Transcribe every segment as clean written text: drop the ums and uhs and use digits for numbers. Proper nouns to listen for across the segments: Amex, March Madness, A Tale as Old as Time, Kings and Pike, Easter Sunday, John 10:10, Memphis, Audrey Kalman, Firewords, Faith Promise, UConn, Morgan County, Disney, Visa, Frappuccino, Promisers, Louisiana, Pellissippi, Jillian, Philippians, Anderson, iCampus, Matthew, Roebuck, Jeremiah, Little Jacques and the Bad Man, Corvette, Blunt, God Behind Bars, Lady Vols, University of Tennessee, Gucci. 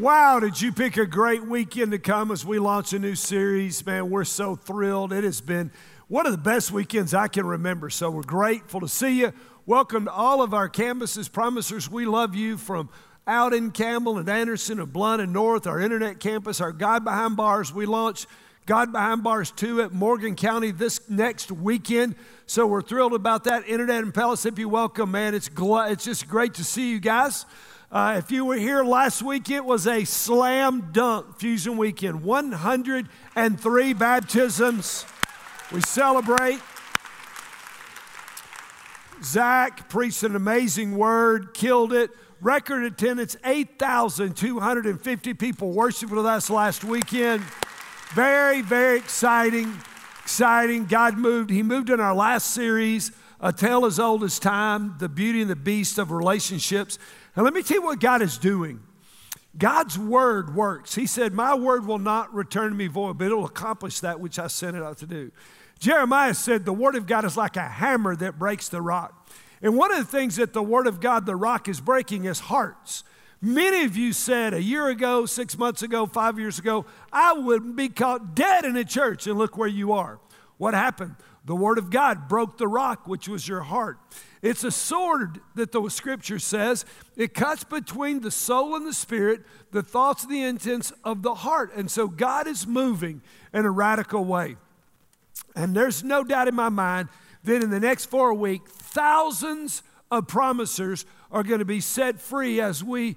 Wow, did you pick a great weekend to come as we launch a new series? Man, we're so thrilled. It has been one of the best weekends I can remember, so we're grateful to see you. Welcome to all of our campuses, Promisers. We love you from out in Campbell and Anderson and Blunt and North, our internet campus, our God Behind Bars. We launched God Behind Bars 2 at Morgan County this next weekend, so we're thrilled about that. Internet in Pellissippi, welcome, man. It's just great to see you guys. If you were here last week, it was a slam dunk fusion weekend. 103 baptisms. We celebrate. Zach preached an amazing word, killed it. Record attendance, 8,250 people worshiped with us last weekend. Very, very exciting. God moved. He moved in our last series, A Tale as Old as Time, The Beauty and the Beast of Relationships. And let me tell you what God is doing. God's word works. He said, my word will not return to me void, but it will accomplish that which I sent it out to do. Jeremiah said, the word of God is like a hammer that breaks the rock. And one of the things that the word of God, the rock, is breaking is hearts. Many of you said a year ago, 6 months ago, 5 years ago, I would be caught dead in a church, and look where you are. What happened? The word of God broke the rock, which was your heart. It's a sword that the scripture says. It cuts between the soul and the spirit, the thoughts and the intents of the heart. And so God is moving in a radical way. And there's no doubt in my mind that in the next 4 weeks, thousands of promisers are going to be set free as we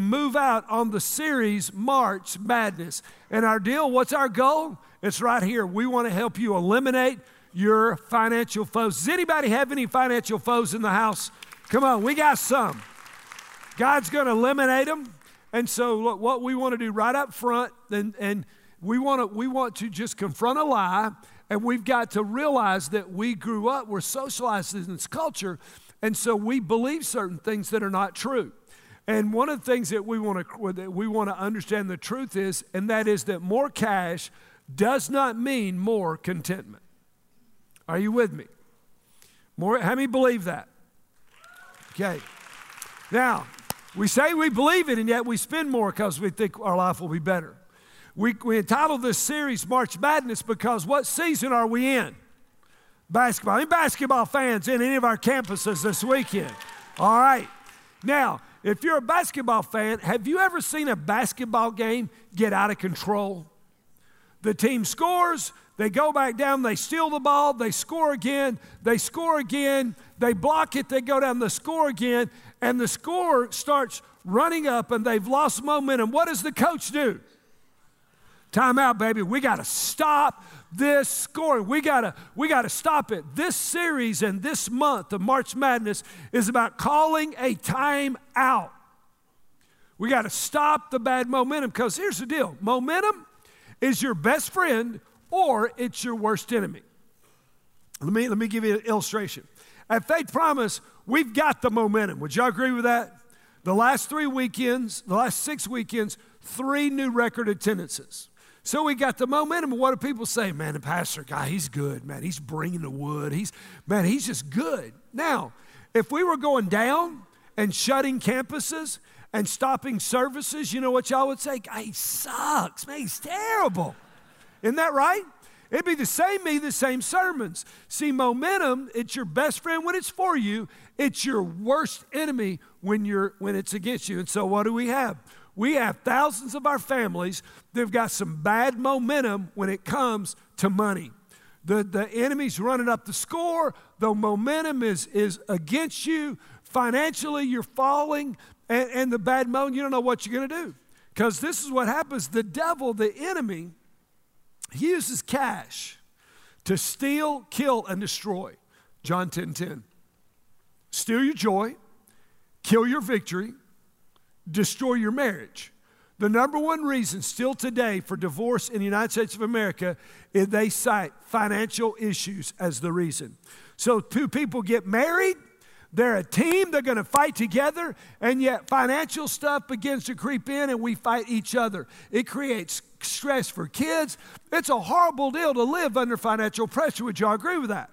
move out on the series March Madness. And our deal, what's our goal? It's right here. We want to help you eliminate your financial foes. Does anybody have any financial foes in the house? Come on, we got some. God's going to eliminate them. And so look, what we want to do right up front, and we want to just confront a lie, and we've got to realize that we grew up, we're socialized in this culture, and so we believe certain things that are not true. And one of the things that we want to understand the truth is, and that is that more cash does not mean more contentment. Are you with me? More, how many believe that? Okay. Now, we say we believe it, and yet we spend more because we think our life will be better. We entitled this series March Madness because what season are we in? Basketball. Any basketball fans in any of our campuses this weekend? All right. Now, if you're a basketball fan, have you ever seen a basketball game get out of control? The team scores. They go back down, they steal the ball, they score again, they block it, they go down, they score again, and the score starts running up and they've lost momentum. What does the coach do? Time out, baby. We got to stop this scoring. We got to stop it. This series and this month of March Madness is about calling a time out. We got to stop the bad momentum, because here's the deal. Momentum is your best friend, or it's your worst enemy. Let me give you an illustration. At Faith Promise, we've got the momentum. Would y'all agree with that? The last 6 weekends, 3 new record attendances. So we got the momentum. What do people say? Man, the pastor guy, he's good, man. He's bringing the wood. He's just good. Now, if we were going down and shutting campuses and stopping services, you know what y'all would say? He sucks, man. He's terrible. Isn't that right? It'd be the same sermons. See, momentum, it's your best friend when it's for you. It's your worst enemy when it's against you. And so what do we have? We have thousands of our families that have got some bad momentum when it comes to money. The enemy's running up the score. The momentum is against you. Financially, you're falling. And the bad momentum, you don't know what you're going to do. Because this is what happens. The devil, the enemy, he uses cash to steal, kill, and destroy. John 10:10. Steal your joy, kill your victory, destroy your marriage. The number one reason still today for divorce in the United States of America is they cite financial issues as the reason. So 2 people get married, they're a team, they're going to fight together, and yet financial stuff begins to creep in and we fight each other. It creates stress for kids. It's a horrible deal to live under financial pressure. Would y'all agree with that?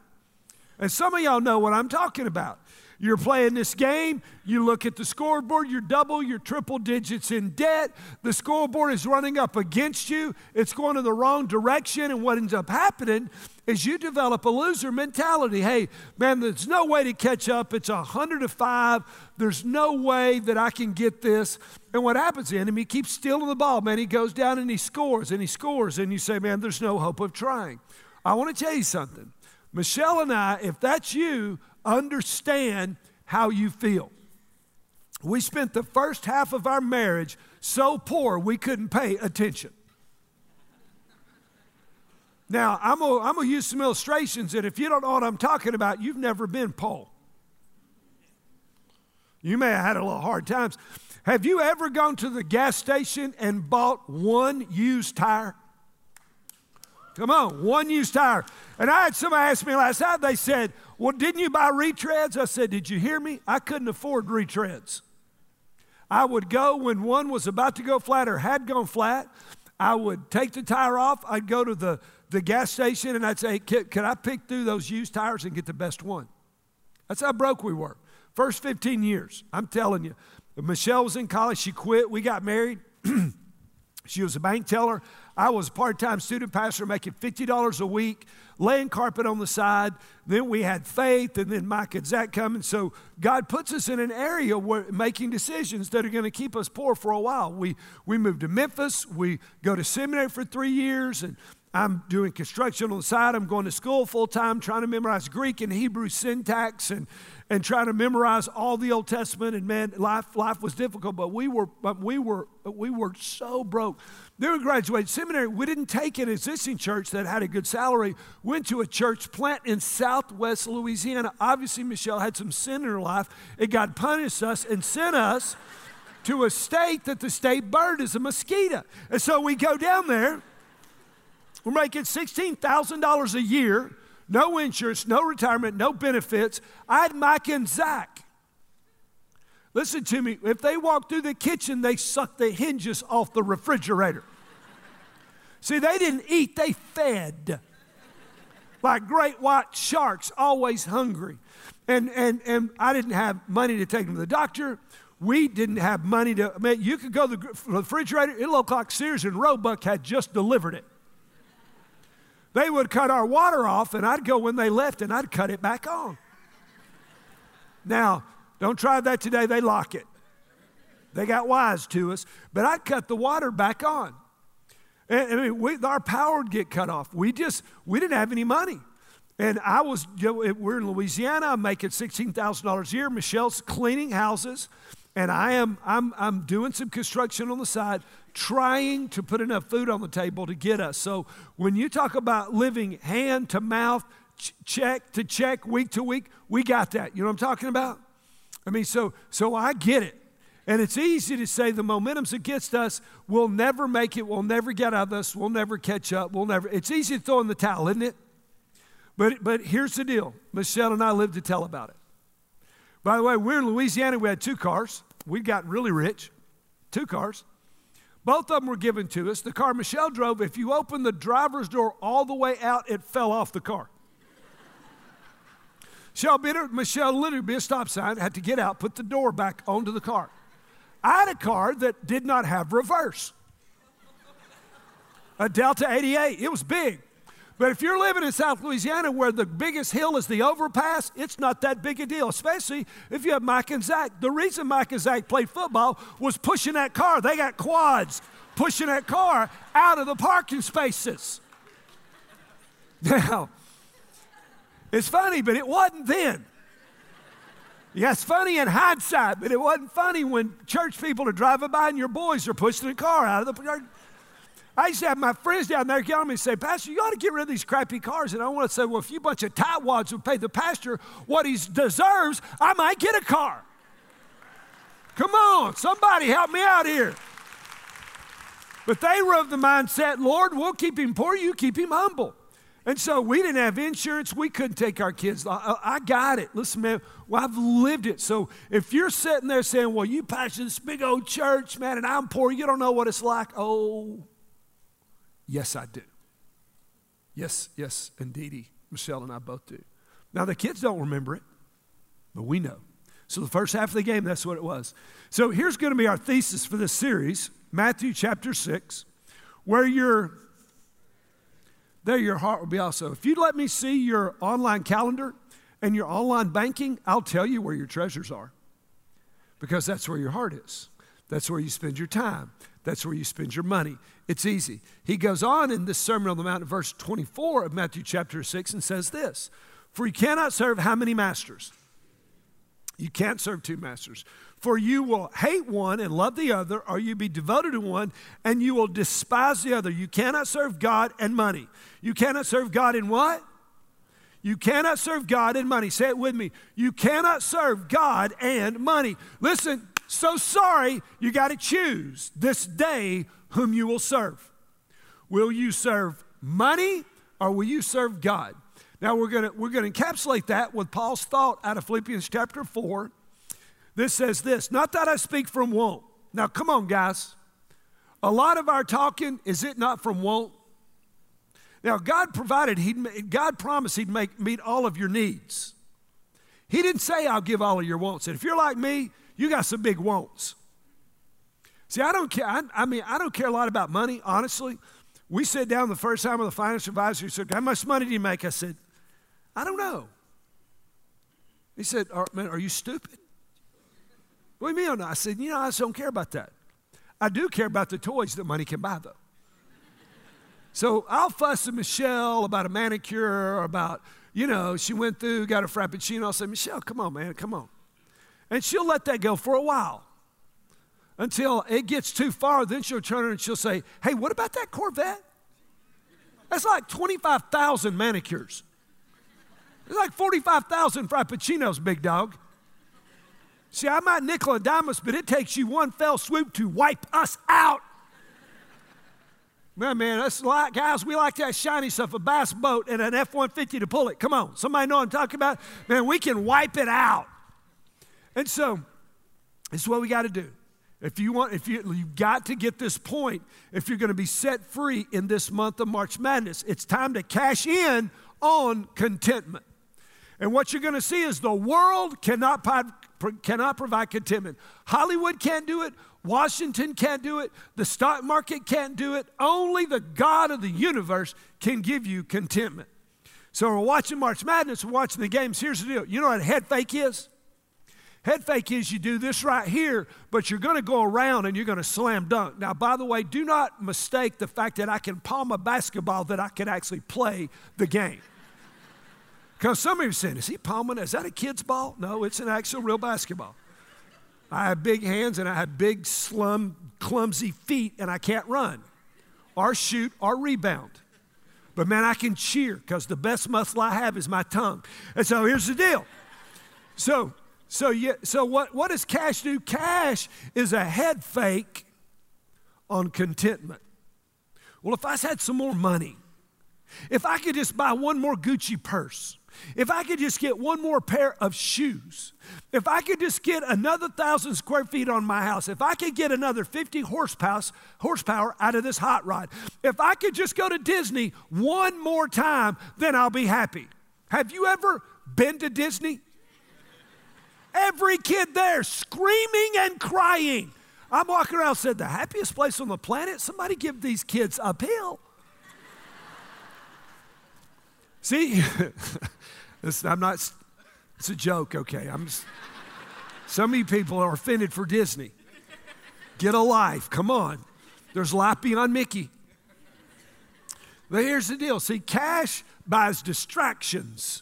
And some of y'all know what I'm talking about. You're playing this game, you look at the scoreboard, you're double, you're triple digits in debt, the scoreboard is running up against you, it's going in the wrong direction, and what ends up happening is you develop a loser mentality. Hey, man, there's no way to catch up, it's 100-5, there's no way that I can get this. And what happens, the enemy keeps stealing the ball, man, he goes down and he scores, and you say, man, there's no hope of trying. I want to tell you something. Michelle and I, if that's you, understand how you feel. We spent the first half of our marriage so poor we couldn't pay attention. Now, I'm going to use some illustrations that if you don't know what I'm talking about, you've never been Paul. You may have had a little hard times. Have you ever gone to the gas station and bought one used tire? Come on, one used tire. And I had somebody ask me last night, they said, well, didn't you buy retreads? I said, did you hear me? I couldn't afford retreads. I would go when one was about to go flat or had gone flat. I would take the tire off. I'd go to the gas station and I'd say, could I pick through those used tires and get the best one? That's how broke we were. First 15 years, I'm telling you. Michelle was in college. She quit. We got married. She was a bank teller. I was a part-time student pastor making $50 a week, laying carpet on the side. Then we had Faith, and then Mike and Zach come. And so God puts us in an area where making decisions that are going to keep us poor for a while. We moved to Memphis. We go to seminary for 3 years, and I'm doing construction on the side. I'm going to school full-time, trying to memorize Greek and Hebrew syntax and trying to memorize all the Old Testament. And, man, life was difficult, but we were so broke. Then we graduated seminary. We didn't take an existing church that had a good salary. Went to a church plant in southwest Louisiana. Obviously, Michelle had some sin in her life. It God punished us and sent us to a state that the state bird is a mosquito. And so we go down there. We're making $16,000 a year. No insurance, no retirement, no benefits. I had Mike and Zach. Listen to me. If they walked through the kitchen, they sucked the hinges off the refrigerator. See, they didn't eat. They fed. Like great white sharks, always hungry. And I didn't have money to take them to the doctor. We didn't have money to, man, you could go to the refrigerator. It looked like Sears and Roebuck had just delivered it. They would cut our water off, and I'd go when they left, and I'd cut it back on. Now, don't try that today. They lock it. They got wise to us, but I'd cut the water back on. And I mean, our power would get cut off. We didn't have any money. And we're in Louisiana. I'm making $16,000 a year. Michelle's cleaning houses, and I'm doing some construction on the side, trying to put enough food on the table to get us. So when you talk about living hand to mouth, check to check, week to week, we got that. You know what I'm talking about? I mean, so I get it. And it's easy to say the momentum's against us. We'll never make it. We'll never get out of this. We'll never catch up. It's easy to throw in the towel, isn't it? But here's the deal. Michelle and I live to tell about it. By the way, we're in Louisiana. We had 2 cars. We got really rich. 2 cars. Both of them were given to us. The car Michelle drove, if you opened the driver's door all the way out, it fell off the car. Michelle literally be a stop sign, had to get out, put the door back onto the car. I had a car that did not have reverse. A Delta 88. It was big. But if you're living in South Louisiana where the biggest hill is the overpass, it's not that big a deal, especially if you have Mike and Zach. The reason Mike and Zach played football was pushing that car. They got quads pushing that car out of the parking spaces. Now, it's funny, but it wasn't then. Yeah, it's funny in hindsight, but it wasn't funny when church people are driving by and your boys are pushing the car out of the parking. I used to have my friends down there yell at me and say, Pastor, you ought to get rid of these crappy cars. And I want to say, well, if you bunch of tightwads would pay the pastor what he deserves, I might get a car. Come on, somebody help me out here. But they were of the mindset, Lord, we'll keep him poor, you keep him humble. And so we didn't have insurance. We couldn't take our kids. I got it. Listen, man, well, I've lived it. So if you're sitting there saying, well, you pastor this big old church, man, and I'm poor, you don't know what it's like. Oh, yes, I do. Yes, indeedy. Michelle and I both do. Now, the kids don't remember it, but we know. So the first half of the game, that's what it was. So here's going to be our thesis for this series, Matthew chapter 6, where your heart will be also. If you'd let me see your online calendar and your online banking, I'll tell you where your treasures are, because that's where your heart is. That's where you spend your time. That's where you spend your money. It's easy. He goes on in this Sermon on the Mount, verse 24 of Matthew chapter 6, and says this, for you cannot serve how many masters? You can't serve two masters. For you will hate one and love the other, or you be devoted to one and you will despise the other. You cannot serve God and money. You cannot serve God in what? You cannot serve God and money. Say it with me. You cannot serve God and money. Listen, so sorry, you got to choose this day whom you will serve. Will you serve money or will you serve God? Now we're going to encapsulate that with Paul's thought out of Philippians chapter 4. This says this, not that I speak from want. Now come on, guys. A lot of our talking, is it not from want? Now God promised He'd meet all of your needs. He didn't say I'll give all of your wants. And if you're like me, you got some big wants. See, I don't care. I don't care a lot about money, honestly. We sat down the first time with a financial advisor. He said, how much money do you make? I said, I don't know. He said, man, are you stupid? What do you mean? I said, I just don't care about that. I do care about the toys that money can buy, though. So I'll fuss with Michelle about a manicure or about, she went through, got a frappuccino. I'll say, Michelle, come on, man, come on. And she'll let that go for a while until it gets too far. Then she'll turn and she'll say, hey, what about that Corvette? That's like 25,000 manicures. It's like 45,000 frappuccinos, big dog. See, I might nickel and dime us, but it takes you one fell swoop to wipe us out. Man, that's like, guys, we like that shiny stuff, a bass boat and an F-150 to pull it. Come on, somebody know what I'm talking about? Man, we can wipe it out. And so, it's what we got to do. You've got to get this point if you're going to be set free in this month of March Madness. It's time to cash in on contentment. And what you're going to see is the world cannot provide contentment. Hollywood can't do it. Washington can't do it. The stock market can't do it. Only the God of the universe can give you contentment. So we're watching March Madness. We're watching the games. Here's the deal. You know what a head fake is? Head fake is you do this right here, but you're going to go around and you're going to slam dunk. Now, by the way, do not mistake the fact that I can palm a basketball that I can actually play the game. Because some of you are saying, is he palming? Is that a kid's ball? No, it's an actual real basketball. I have big hands and I have big clumsy feet and I can't run or shoot or rebound. But, man, I can cheer because the best muscle I have is my tongue. And so here's the deal. So what does cash do? Cash is a head fake on contentment. Well, if I had some more money, if I could just buy one more Gucci purse, if I could just get one more pair of shoes, if I could just get another 1,000 square feet on my house, if I could get another 50 horsepower out of this hot rod, if I could just go to Disney one more time, then I'll be happy. Have you ever been to Disney? Every kid there screaming and crying. I'm walking around and said, the happiest place on the planet? Somebody give these kids a pill. See, it's a joke, okay. Some of you people are offended for Disney. Get a life, come on. There's life beyond Mickey. But here's the deal. See, cash buys distractions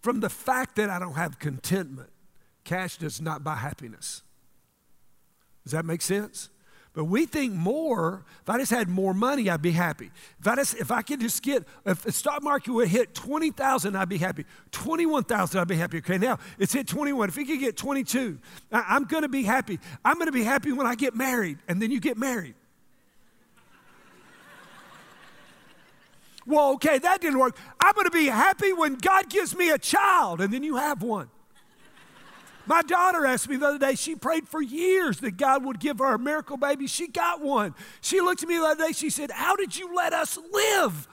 from the fact that I don't have contentment. Cash does not buy happiness. Does that make sense? But we think more, if I just had more money, I'd be happy. If the stock market would hit 20,000, I'd be happy. 21,000, I'd be happy. Okay, now it's hit 21. If it could get 22, I'm going to be happy. I'm going to be happy when I get married, and then you get married. Well, okay, that didn't work. I'm going to be happy when God gives me a child, and then you have one. My daughter asked me the other day, she prayed for years that God would give her a miracle baby. She got one. She looked at me the other day, she said, how did you let us live?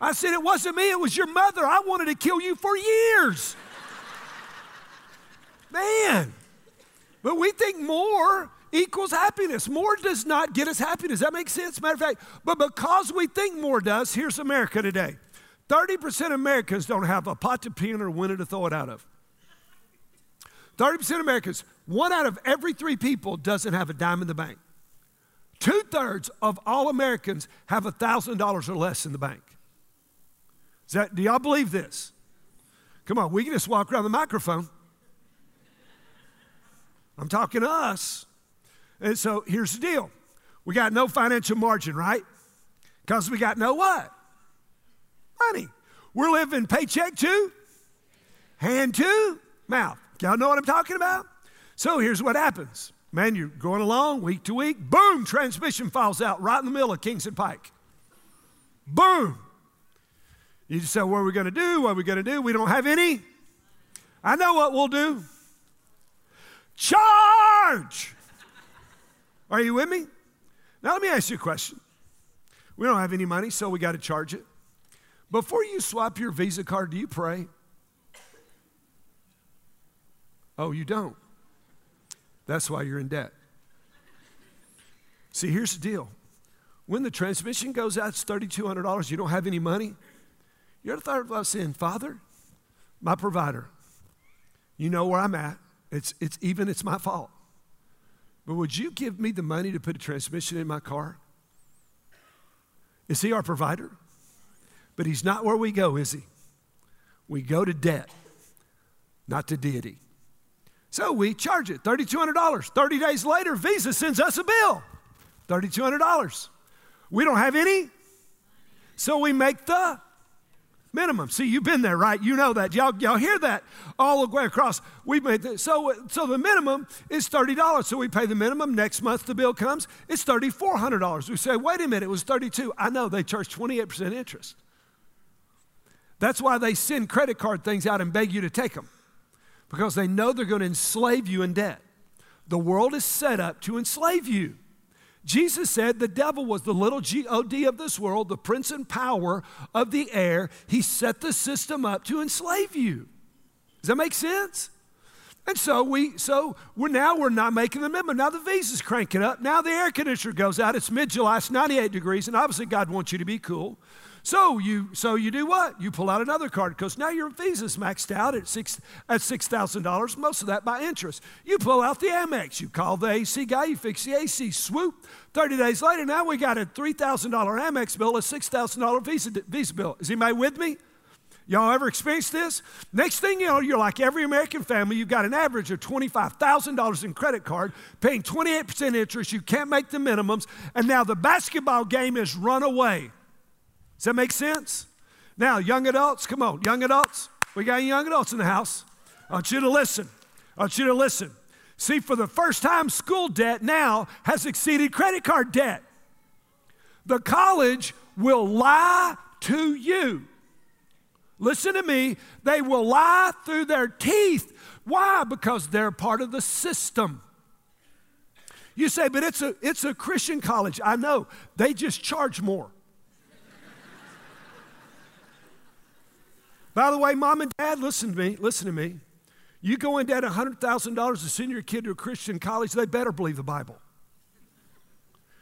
I said, it wasn't me, it was your mother. I wanted to kill you for years. Man, but we think more equals happiness. More does not get us happiness. That makes sense? Matter of fact, but because we think more does, here's America today. 30% of Americans don't have a pot to pee in or window to throw it out of. 30% of Americans, 1 out of every 3 people doesn't have a dime in the bank. 2/3 of all Americans have $1,000 or less in the bank. Do y'all believe this? Come on, we can just walk around the microphone. I'm talking to us. And so here's the deal. We got no financial margin, right? Because we got no what? Money. We're living paycheck to, hand to, mouth. Y'all know what I'm talking about? So here's what happens. Man, you're going along week to week. Boom, transmission falls out right in the middle of Kings and Pike. Boom. You just say, what are we going to do? What are we going to do? We don't have any. I know what we'll do. Charge. Are you with me? Now let me ask you a question. We don't have any money, so we got to charge it. Before you swipe your Visa card, do you pray? Oh, you don't. That's why you're in debt. See, here's the deal. When the transmission goes out, it's $3,200. You don't have any money. You ever thought about saying, Father, my provider, you know where I'm at. It's my fault. But would you give me the money to put a transmission in my car? Is he our provider? But he's not where we go, is he? We go to debt, not to deity. So we charge it, $3,200. 30 days later, Visa sends us a bill, $3,200. We don't have any, so we make the minimum. See, you've been there, right? You know that. Y'all hear that all the way across. We've made that. So the minimum is $30. So we pay the minimum. Next month the bill comes. It's $3,400. We say, wait a minute, it was $32. I know they charge 28% interest. That's why they send credit card things out and beg you to take them, because they know they're going to enslave you in debt. The world is set up to enslave you. Jesus said the devil was the little G-O-D of this world, the prince and power of the air. He set the system up to enslave you. Does that make sense? And so we're not making the minimum. Now the Visa's cranking up. Now the air conditioner goes out. It's mid-July, it's 98 degrees, and obviously God wants you to be cool. So you do what? You pull out another card, because now your Visa's maxed out at $6,000, most of that by interest. You pull out the Amex. You call the AC guy. You fix the AC. Swoop. 30 days later, now we got a $3,000 Amex bill, a $6,000 Visa bill. Is anybody with me? Y'all ever experienced this? Next thing you know, you're like every American family. You've got an average of $25,000 in credit card, paying 28% interest. You can't make the minimums. And now the basketball game is run away. Does that make sense? Now, young adults, come on, young adults. We got young adults in the house. I want you to listen. I want you to listen. See, for the first time, school debt now has exceeded credit card debt. The college will lie to you. Listen to me. They will lie through their teeth. Why? Because they're part of the system. You say, but it's a Christian college. I know. They just charge more. By the way, mom and dad, listen to me. You go in debt $100,000 to send your kid to a Christian college, they better believe the Bible.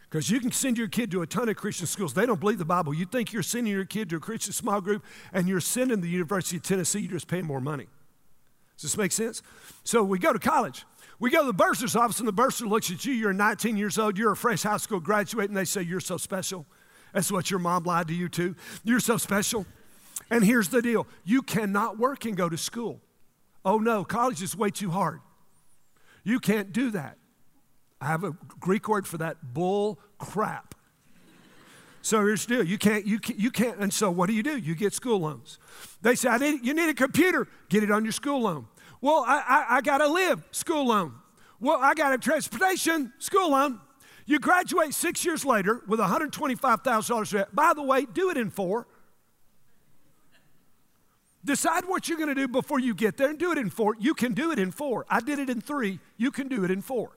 Because you can send your kid to a ton of Christian schools. They don't believe the Bible. You think you're sending your kid to a Christian small group and you're sending the University of Tennessee, you're just paying more money. Does this make sense? So we go to college. We go to the bursar's office and the bursar looks at you. You're 19 years old. You're a fresh high school graduate and they say, you're so special. That's what your mom lied to you too. You're so special. And here's the deal. You cannot work and go to school. Oh, no, college is way too hard. You can't do that. I have a Greek word for that, bull crap. So here's the deal. You can't. And so what do? You get school loans. They say, you need a computer. Get it on your school loan. Well, I got to live. School loan. Well, I got to transportation. School loan. You graduate 6 years later with $125,000. By the way, do it in 4. Decide what you're going to do before you get there and do it in 4. You can do it in 4. I did it in 3. You can do it in 4.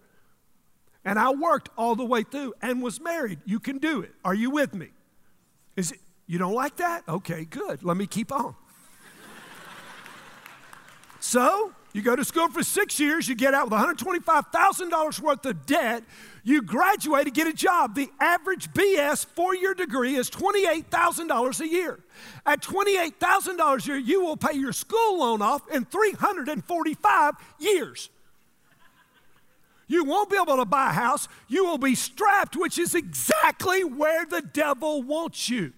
And I worked all the way through and was married. You can do it. Are you with me? You don't like that? Okay, good. Let me keep on. So You go to school for 6 years, you get out with $125,000 worth of debt, you graduate and get a job. The average BS four-year degree is $28,000 a year. At $28,000 a year, you will pay your school loan off in 345 years. You won't be able to buy a house. You will be strapped, which is exactly where the devil wants you.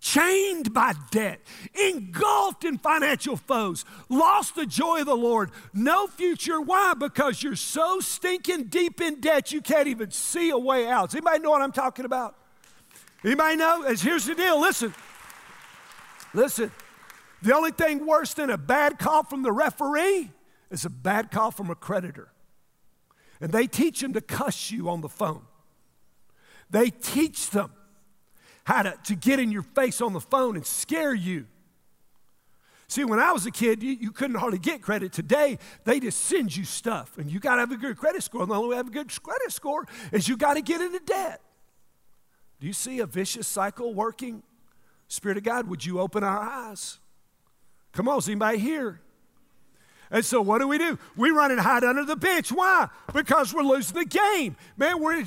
Chained by debt, engulfed in financial foes, lost the joy of the Lord, no future. Why? Because you're so stinking deep in debt, you can't even see a way out. Does anybody know what I'm talking about? Anybody know? Here's the deal. Listen. The only thing worse than a bad call from the referee is a bad call from a creditor. And they teach them to cuss you on the phone. They teach them how to get in your face on the phone and scare you. See, when I was a kid, you couldn't hardly get credit. Today, they just send you stuff, and you got to have a good credit score. And the only way to have a good credit score is you got to get into debt. Do you see a vicious cycle working? Spirit of God, would you open our eyes? Come on, is anybody here? And so what do? We run and hide under the bench. Why? Because we're losing the game. Man, what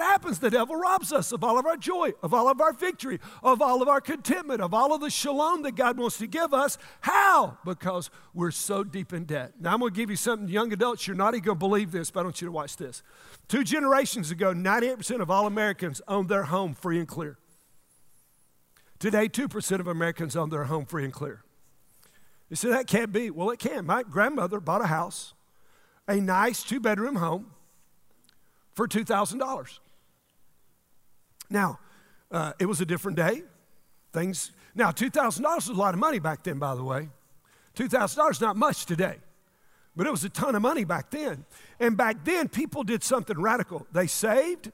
happens? The devil robs us of all of our joy, of all of our victory, of all of our contentment, of all of the shalom that God wants to give us. How? Because we're so deep in debt. Now, I'm going to give you something, young adults. You're not even going to believe this, but I want you to watch this. 2 generations ago, 98% of all Americans owned their home free and clear. Today, 2% of Americans own their home free and clear. You say, that can't be. Well, it can. My grandmother bought a house, a nice 2-bedroom home for $2,000. Now, it was a different day. Now, $2,000 was a lot of money back then, by the way. $2,000 is not much today, but it was a ton of money back then. And back then, people did something radical. They saved.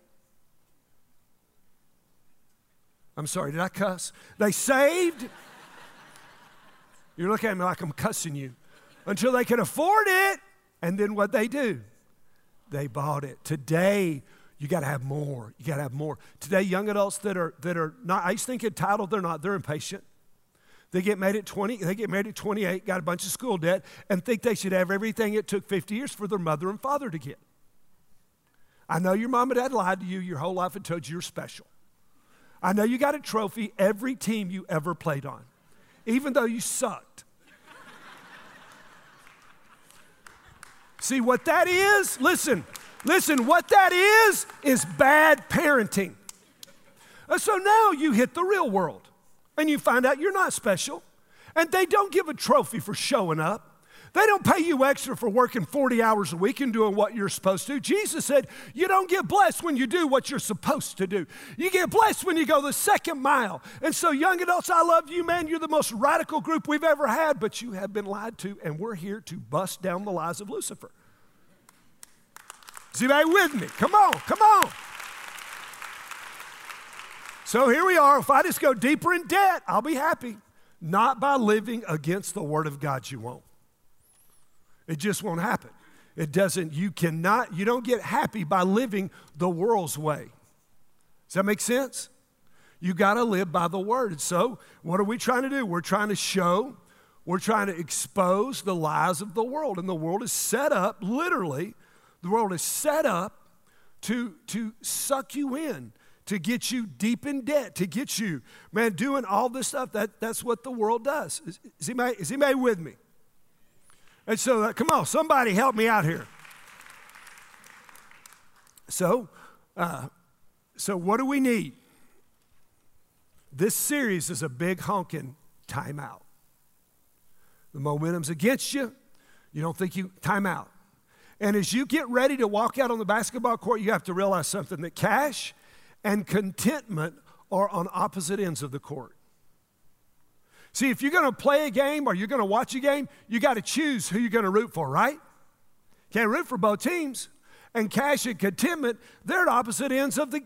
I'm sorry, did I cuss? They saved. You're looking at me like I'm cussing you. Until they can afford it, and then what they do? They bought it. Today, you got to have more. You got to have more. Today, young adults that are not, I used to think entitled, they're not. They're impatient. They get married at 20. They get married at 28, got a bunch of school debt, and think they should have everything it took 50 years for their mother and father to get. I know your mom and dad lied to you your whole life and told you you're special. I know you got a trophy every team you ever played on, even though you sucked. See, what that is, listen, what that is bad parenting. So now you hit the real world, and you find out you're not special, and they don't give a trophy for showing up. They don't pay you extra for working 40 hours a week and doing what you're supposed to. Jesus said, you don't get blessed when you do what you're supposed to do. You get blessed when you go the second mile. And so, young adults, I love you, man. You're the most radical group we've ever had, but you have been lied to, and we're here to bust down the lies of Lucifer. Is anybody with me? Come on. So here we are. If I just go deeper in debt, I'll be happy. Not by living against the Word of God, you won't. It just won't happen. It doesn't, you don't get happy by living the world's way. Does that make sense? You got to live by the Word. And so what are we trying to do? We're trying to expose the lies of the world. And the world is set up, literally, the world is set up to suck you in, to get you deep in debt, to get you, man, doing all this stuff. That's what the world does. Is anybody with me? And so, come on, somebody help me out here. So, what do we need? This series is a big honking timeout. The momentum's against you. You don't think you, timeout. And as you get ready to walk out on the basketball court, you have to realize something, that cash and contentment are on opposite ends of the court. See, if you're going to play a game or you're going to watch a game, you got to choose who you're going to root for, right? Can't root for both teams. And cash and contentment, they're opposite ends of the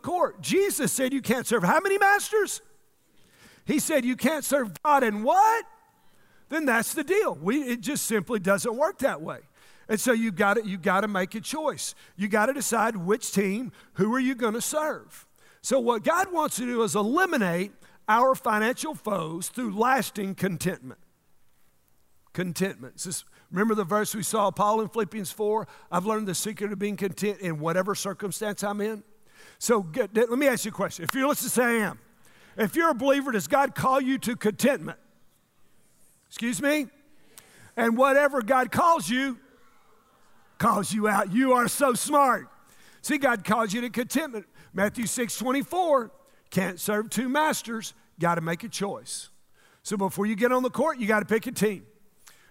court. Jesus said you can't serve how many masters? He said you can't serve God and what? Then that's the deal. It just simply doesn't work that way. And so you got to make a choice. You got to decide which team, who are you going to serve? So what God wants to do is eliminate our financial foes through lasting contentment. Contentment. Remember the verse we saw, Paul in Philippians 4? I've learned the secret of being content in whatever circumstance I'm in. So let me ask you a question. If you're, let's just say I am. If you're a believer, does God call you to contentment? Excuse me? And whatever God calls you out. You are so smart. See, God calls you to contentment. Matthew 6:24, can't serve two masters, got to make a choice. So before you get on the court, you got to pick a team.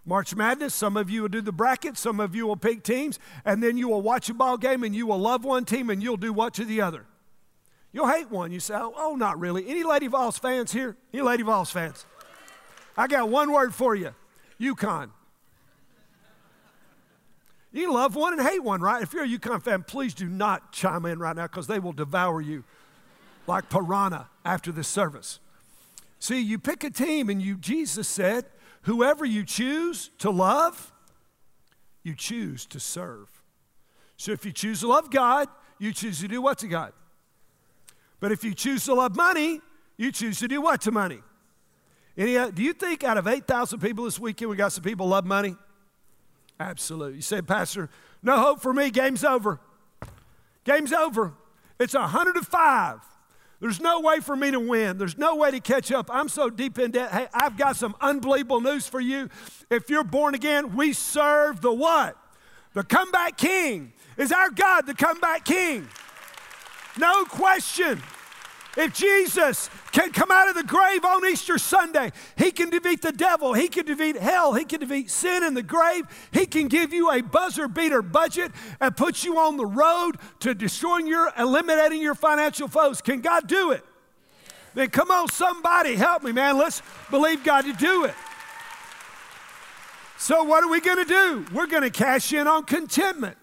March Madness, some of you will do the brackets, some of you will pick teams, and then you will watch a ball game and you will love one team and you'll do what to the other. You'll hate one. You say, oh, not really. Any Lady Vols fans here? Any Lady Vols fans? I got one word for you, UConn. You love one and hate one, right? If you're a UConn fan, please do not chime in right now because they will devour you like piranha after this service. See, you pick a team and you, Jesus said, whoever you choose to love, you choose to serve. So if you choose to love God, you choose to do what to God? But if you choose to love money, you choose to do what to money? Do you think out of 8,000 people this weekend, we got some people love money? Absolutely. You say, Pastor, no hope for me. Game's over. Game's over. It's 105. There's no way for me to win. There's no way to catch up. I'm so deep in debt. Hey, I've got some unbelievable news for you. If you're born again, we serve the what? The comeback king. Is our God the comeback king? No question. If Jesus can come out of the grave on Easter Sunday, he can defeat the devil, he can defeat hell, he can defeat sin in the grave, he can give you a buzzer beater budget and put you on the road to eliminating your financial foes. Can God do it? Yes. Then come on, somebody, help me, man. Let's believe God to do it. So what are we gonna do? We're gonna cash in on contentment.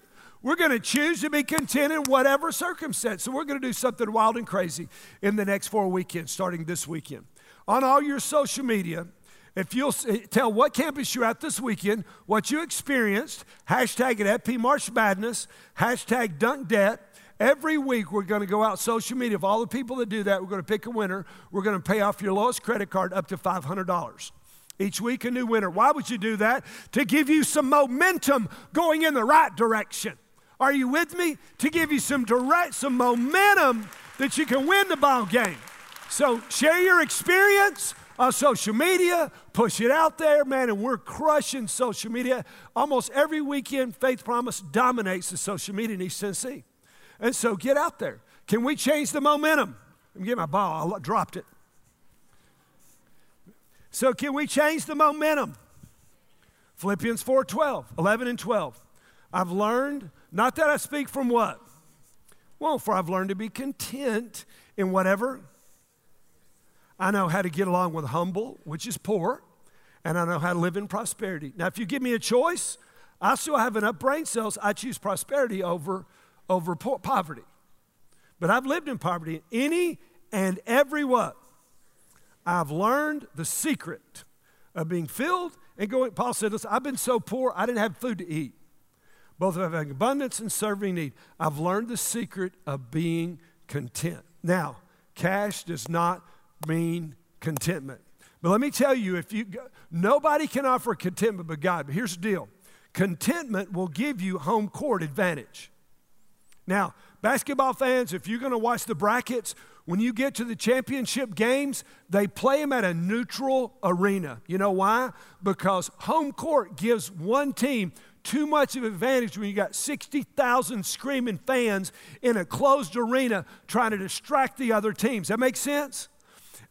We're going to choose to be content in whatever circumstance. So we're going to do something wild and crazy in the next 4 weekends, starting this weekend. On all your social media, if you'll tell what campus you're at this weekend, what you experienced, hashtag it FP March Madness, hashtag Dunk Debt. Every week we're going to go out social media. Of all the people that do that, we're going to pick a winner. We're going to pay off your lowest credit card up to $500. Each week a new winner. Why would you do that? To give you some momentum going in the right direction. Are you with me? To give you some momentum that you can win the ball game. So share your experience on social media, push it out there, man, and we're crushing social media. Almost every weekend, Faith Promise dominates the social media in East Tennessee. And so get out there. Can we change the momentum? Let me get my ball, I dropped it. So can we change the momentum? Philippians 4:12, 11 and 12. I've learned, not that I speak from what? Well, for I've learned to be content in whatever. I know how to get along with humble, which is poor, and I know how to live in prosperity. Now, if you give me a choice, I still have enough brain cells. I choose prosperity over poverty. But I've lived in poverty. Any and every what? I've learned the secret of being filled and going. Paul said, listen, I've been so poor, I didn't have food to eat. Both of having abundance and serving need. I've learned the secret of being content. Now, cash does not mean contentment. But let me tell you, nobody can offer contentment but God. But here's the deal. Contentment will give you home court advantage. Now, basketball fans, if you're going to watch the brackets, when you get to the championship games, they play them at a neutral arena. You know why? Because home court gives one team too much of an advantage when you got 60,000 screaming fans in a closed arena trying to distract the other teams. That makes sense?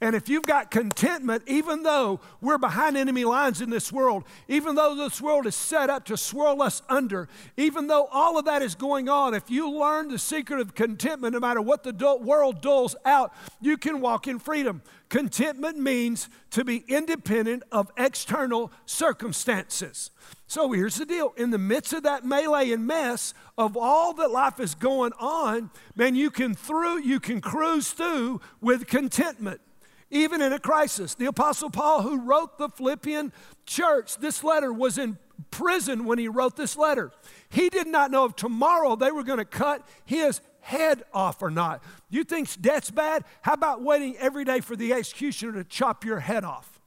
And if you've got contentment, even though we're behind enemy lines in this world, even though this world is set up to swirl us under, even though all of that is going on, if you learn the secret of contentment, no matter what the world doles out, you can walk in freedom. Contentment means to be independent of external circumstances. So here's the deal. In the midst of that melee and mess of all that life is going on, man, you can cruise through with contentment. Even in a crisis. The Apostle Paul, who wrote the Philippian church, this letter, was in prison when he wrote this letter. He did not know if tomorrow they were going to cut his head off or not. You think death's bad? How about waiting every day for the executioner to chop your head off?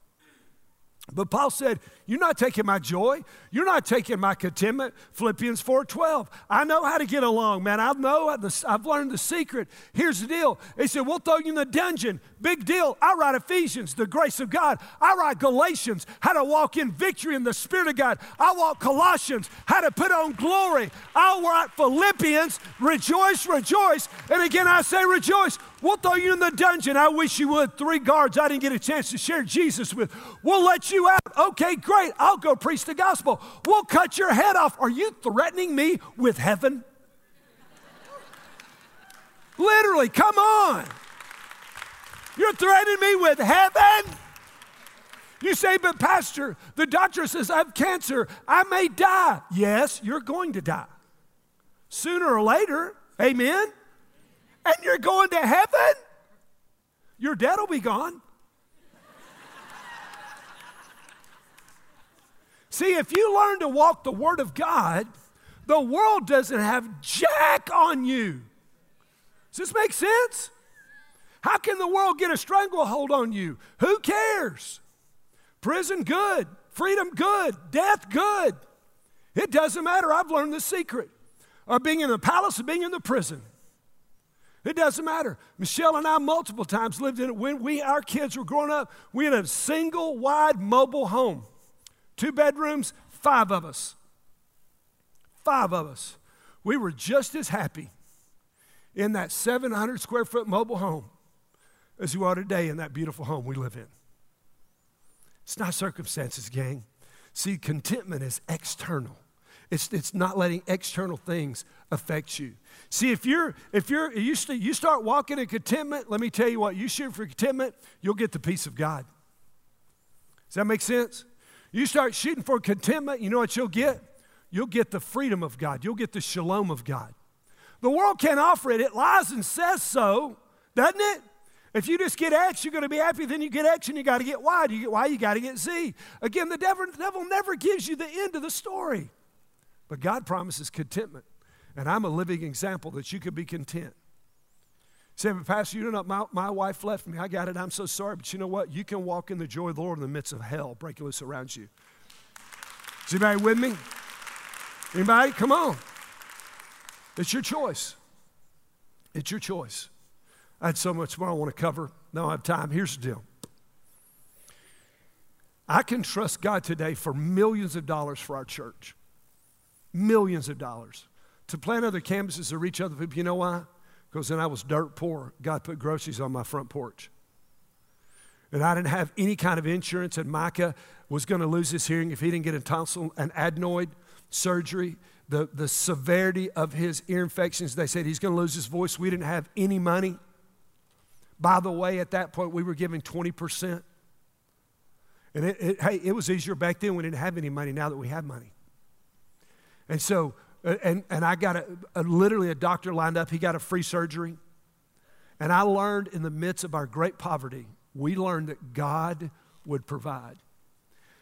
But Paul said, you're not taking my joy. You're not taking my contentment. Philippians 4:12. I know how to get along, man. I know. I've learned the secret. Here's the deal. He said, we'll throw you in the dungeon. Big deal. I write Ephesians, the grace of God. I write Galatians, how to walk in victory in the Spirit of God. I write Colossians, how to put on glory. I write Philippians, rejoice, rejoice. And again, I say rejoice. We'll throw you in the dungeon. I wish you would. 3 guards I didn't get a chance to share Jesus with. We'll let you out. Okay, great. I'll go preach the gospel. We'll cut your head off. Are you threatening me with heaven? Literally, come on. You're threatening me with heaven? You say, but pastor, the doctor says I have cancer. I may die. Yes, you're going to die. Sooner or later, amen? And you're going to heaven? Your debt will be gone. See, if you learn to walk the Word of God, the world doesn't have jack on you. Does this make sense? How can the world get a stranglehold on you? Who cares? Prison, good. Freedom, good. Death, good. It doesn't matter. I've learned the secret of being in the palace or being in the prison. It doesn't matter. Michelle and I multiple times lived in it. When our kids were growing up, we had a single, wide, mobile home. 2 bedrooms, 5 of us. 5 of us. We were just as happy in that 700 square foot mobile home as we are today in that beautiful home we live in. It's not circumstances, gang. See, contentment is external. It's not letting external things affect you. See, if you start walking in contentment, let me tell you what, you shoot for contentment, you'll get the peace of God. Does that make sense? You start shooting for contentment, you know what you'll get? You'll get the freedom of God. You'll get the shalom of God. The world can't offer it. It lies and says so, doesn't it? If you just get X, you're going to be happy. Then you get X and you got to get Y. You get Y, you got to get Z. Again, the devil never gives you the end of the story. But God promises contentment. And I'm a living example that you could be content. Say, but pastor, you know, my wife left me. I got it. I'm so sorry. But you know what? You can walk in the joy of the Lord in the midst of hell breaking loose around you. Is anybody with me? Anybody? Come on. It's your choice. It's your choice. I had so much more I want to cover. I don't have time. Here's the deal. I can trust God today for millions of dollars for our church. Millions of dollars to plant other campuses to reach other people. You know why? Because when I was dirt poor, God put groceries on my front porch. And I didn't have any kind of insurance, and Micah was going to lose his hearing if he didn't get a tonsil and adenoid surgery. The severity of his ear infections, they said he's going to lose his voice. We didn't have any money. By the way, at that point, we were giving 20%. And it was easier back then. We didn't have any money. Now that we have money. And so, and I got literally a doctor lined up. He got a free surgery. And I learned in the midst of our great poverty, we learned that God would provide.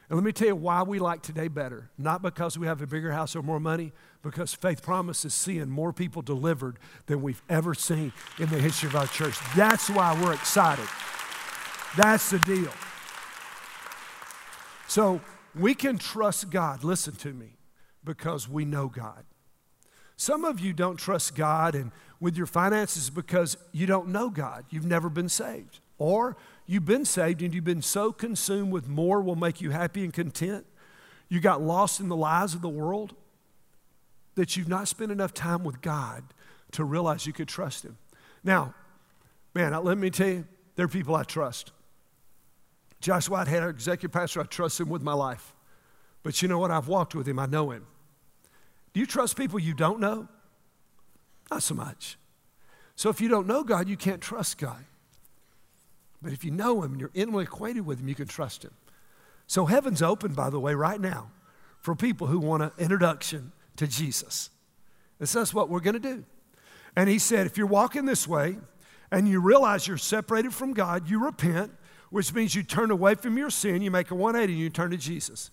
And let me tell you why we like today better. Not because we have a bigger house or more money, because Faith Promise is seeing more people delivered than we've ever seen in the history of our church. That's why we're excited. That's the deal. So we can trust God. Listen to me. Because we know God. Some of you don't trust God and with your finances because you don't know God. You've never been saved. Or you've been saved and you've been so consumed with more will make you happy and content. You got lost in the lies of the world that you've not spent enough time with God to realize you could trust Him. Now, man, let me tell you, there are people I trust. Josh Whitehead, our executive pastor, I trust him with my life. But you know what? I've walked with him. I know him. Do you trust people you don't know? Not so much. So if you don't know God, you can't trust God. But if you know Him and you're intimately acquainted with Him, you can trust Him. So heaven's open, by the way, right now for people who want an introduction to Jesus. And so that's what we're going to do. And He said, if you're walking this way and you realize you're separated from God, you repent, which means you turn away from your sin, you make a 180, and you turn to Jesus.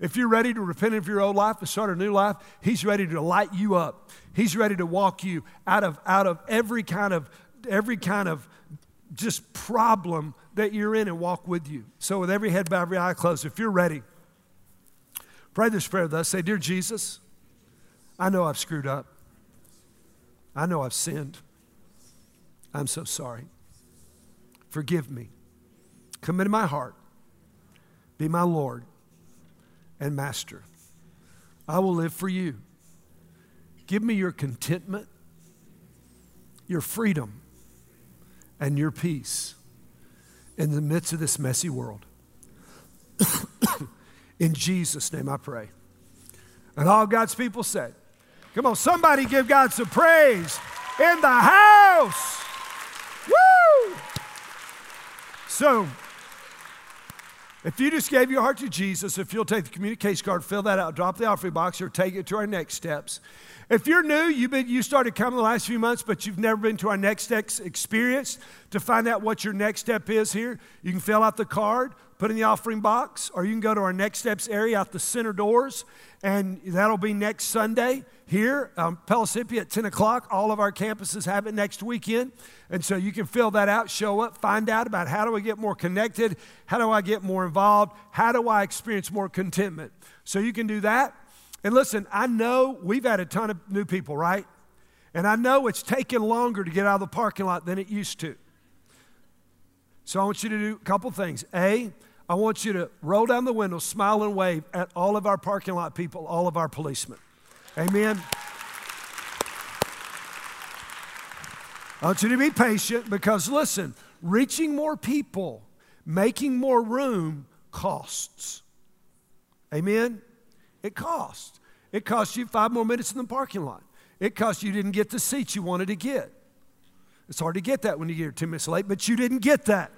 If you're ready to repent of your old life and start a new life, he's ready to light you up. He's ready to walk you out of every kind of just problem that you're in and walk with you. So with every head bowed, every eye closed, if you're ready, pray this prayer with us. Say, dear Jesus, I know I've screwed up. I know I've sinned. I'm so sorry. Forgive me. Come into my heart. Be my Lord and Master. I will live for you. Give me your contentment, your freedom, and your peace in the midst of this messy world. In Jesus' name I pray. And all God's people said, come on, somebody give God some praise in the house. Woo! So, if you just gave your heart to Jesus, if you'll take the communication card, fill that out, drop the offering box, or take it to our next steps. If you're new, you started coming the last few months, but you've never been to our next steps experience, to find out what your next step is here, you can fill out the card, put in the offering box, or you can go to our next steps area out the center doors, and that'll be next Sunday here, Pellissippi at 10 o'clock. All of our campuses have it next weekend, and so you can fill that out, show up, find out about how do I get more connected, how do I get more involved, how do I experience more contentment. So you can do that. And listen, I know we've had a ton of new people, right? And I know it's taken longer to get out of the parking lot than it used to. So I want you to do a couple things. A, I want you to roll down the window, smile and wave at all of our parking lot people, all of our policemen. Amen. I want you to be patient because, listen, reaching more people, making more room costs. Amen. It costs. It costs you 5 more minutes in the parking lot. It costs you didn't get the seat you wanted to get. It's hard to get that when you get 10 minutes late, but you didn't get that.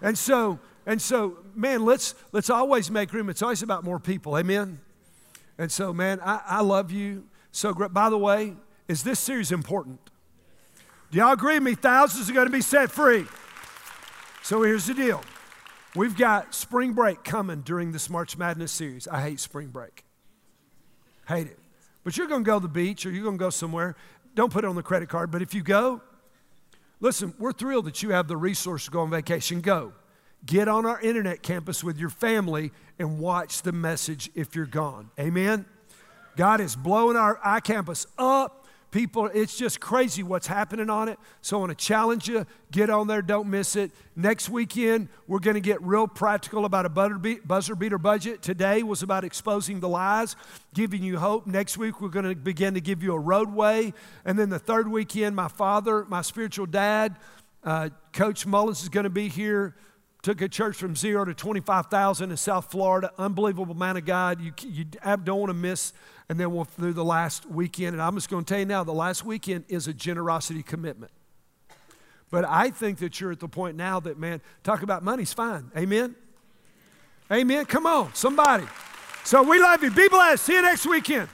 And so, man, let's always make room. It's always about more people. Amen. And so, man, I love you. So, by the way, is this series important? Do y'all agree with me? Thousands are going to be set free. So here's the deal. We've got spring break coming during this March Madness series. I hate spring break. Hate it. But you're going to go to the beach or you're going to go somewhere. Don't put it on the credit card. But if you go, listen, we're thrilled that you have the resource to go on vacation. Go. Get on our internet campus with your family and watch the message if you're gone. Amen? God is blowing our iCampus up. People, it's just crazy what's happening on it. So I want to challenge you. Get on there. Don't miss it. Next weekend, we're going to get real practical about a buzzer beater budget. Today was about exposing the lies, giving you hope. Next week, we're going to begin to give you a roadway. And then the third weekend, my father, my spiritual dad, Coach Mullins is going to be here. Took a church from 0 to 25,000 in South Florida. Unbelievable man of God. You don't want to miss. And then we'll do the last weekend. And I'm just going to tell you now, the last weekend is a generosity commitment. But I think that you're at the point now that, man, talk about money's fine. Amen? Amen? Come on, somebody. So we love you. Be blessed. See you next weekend.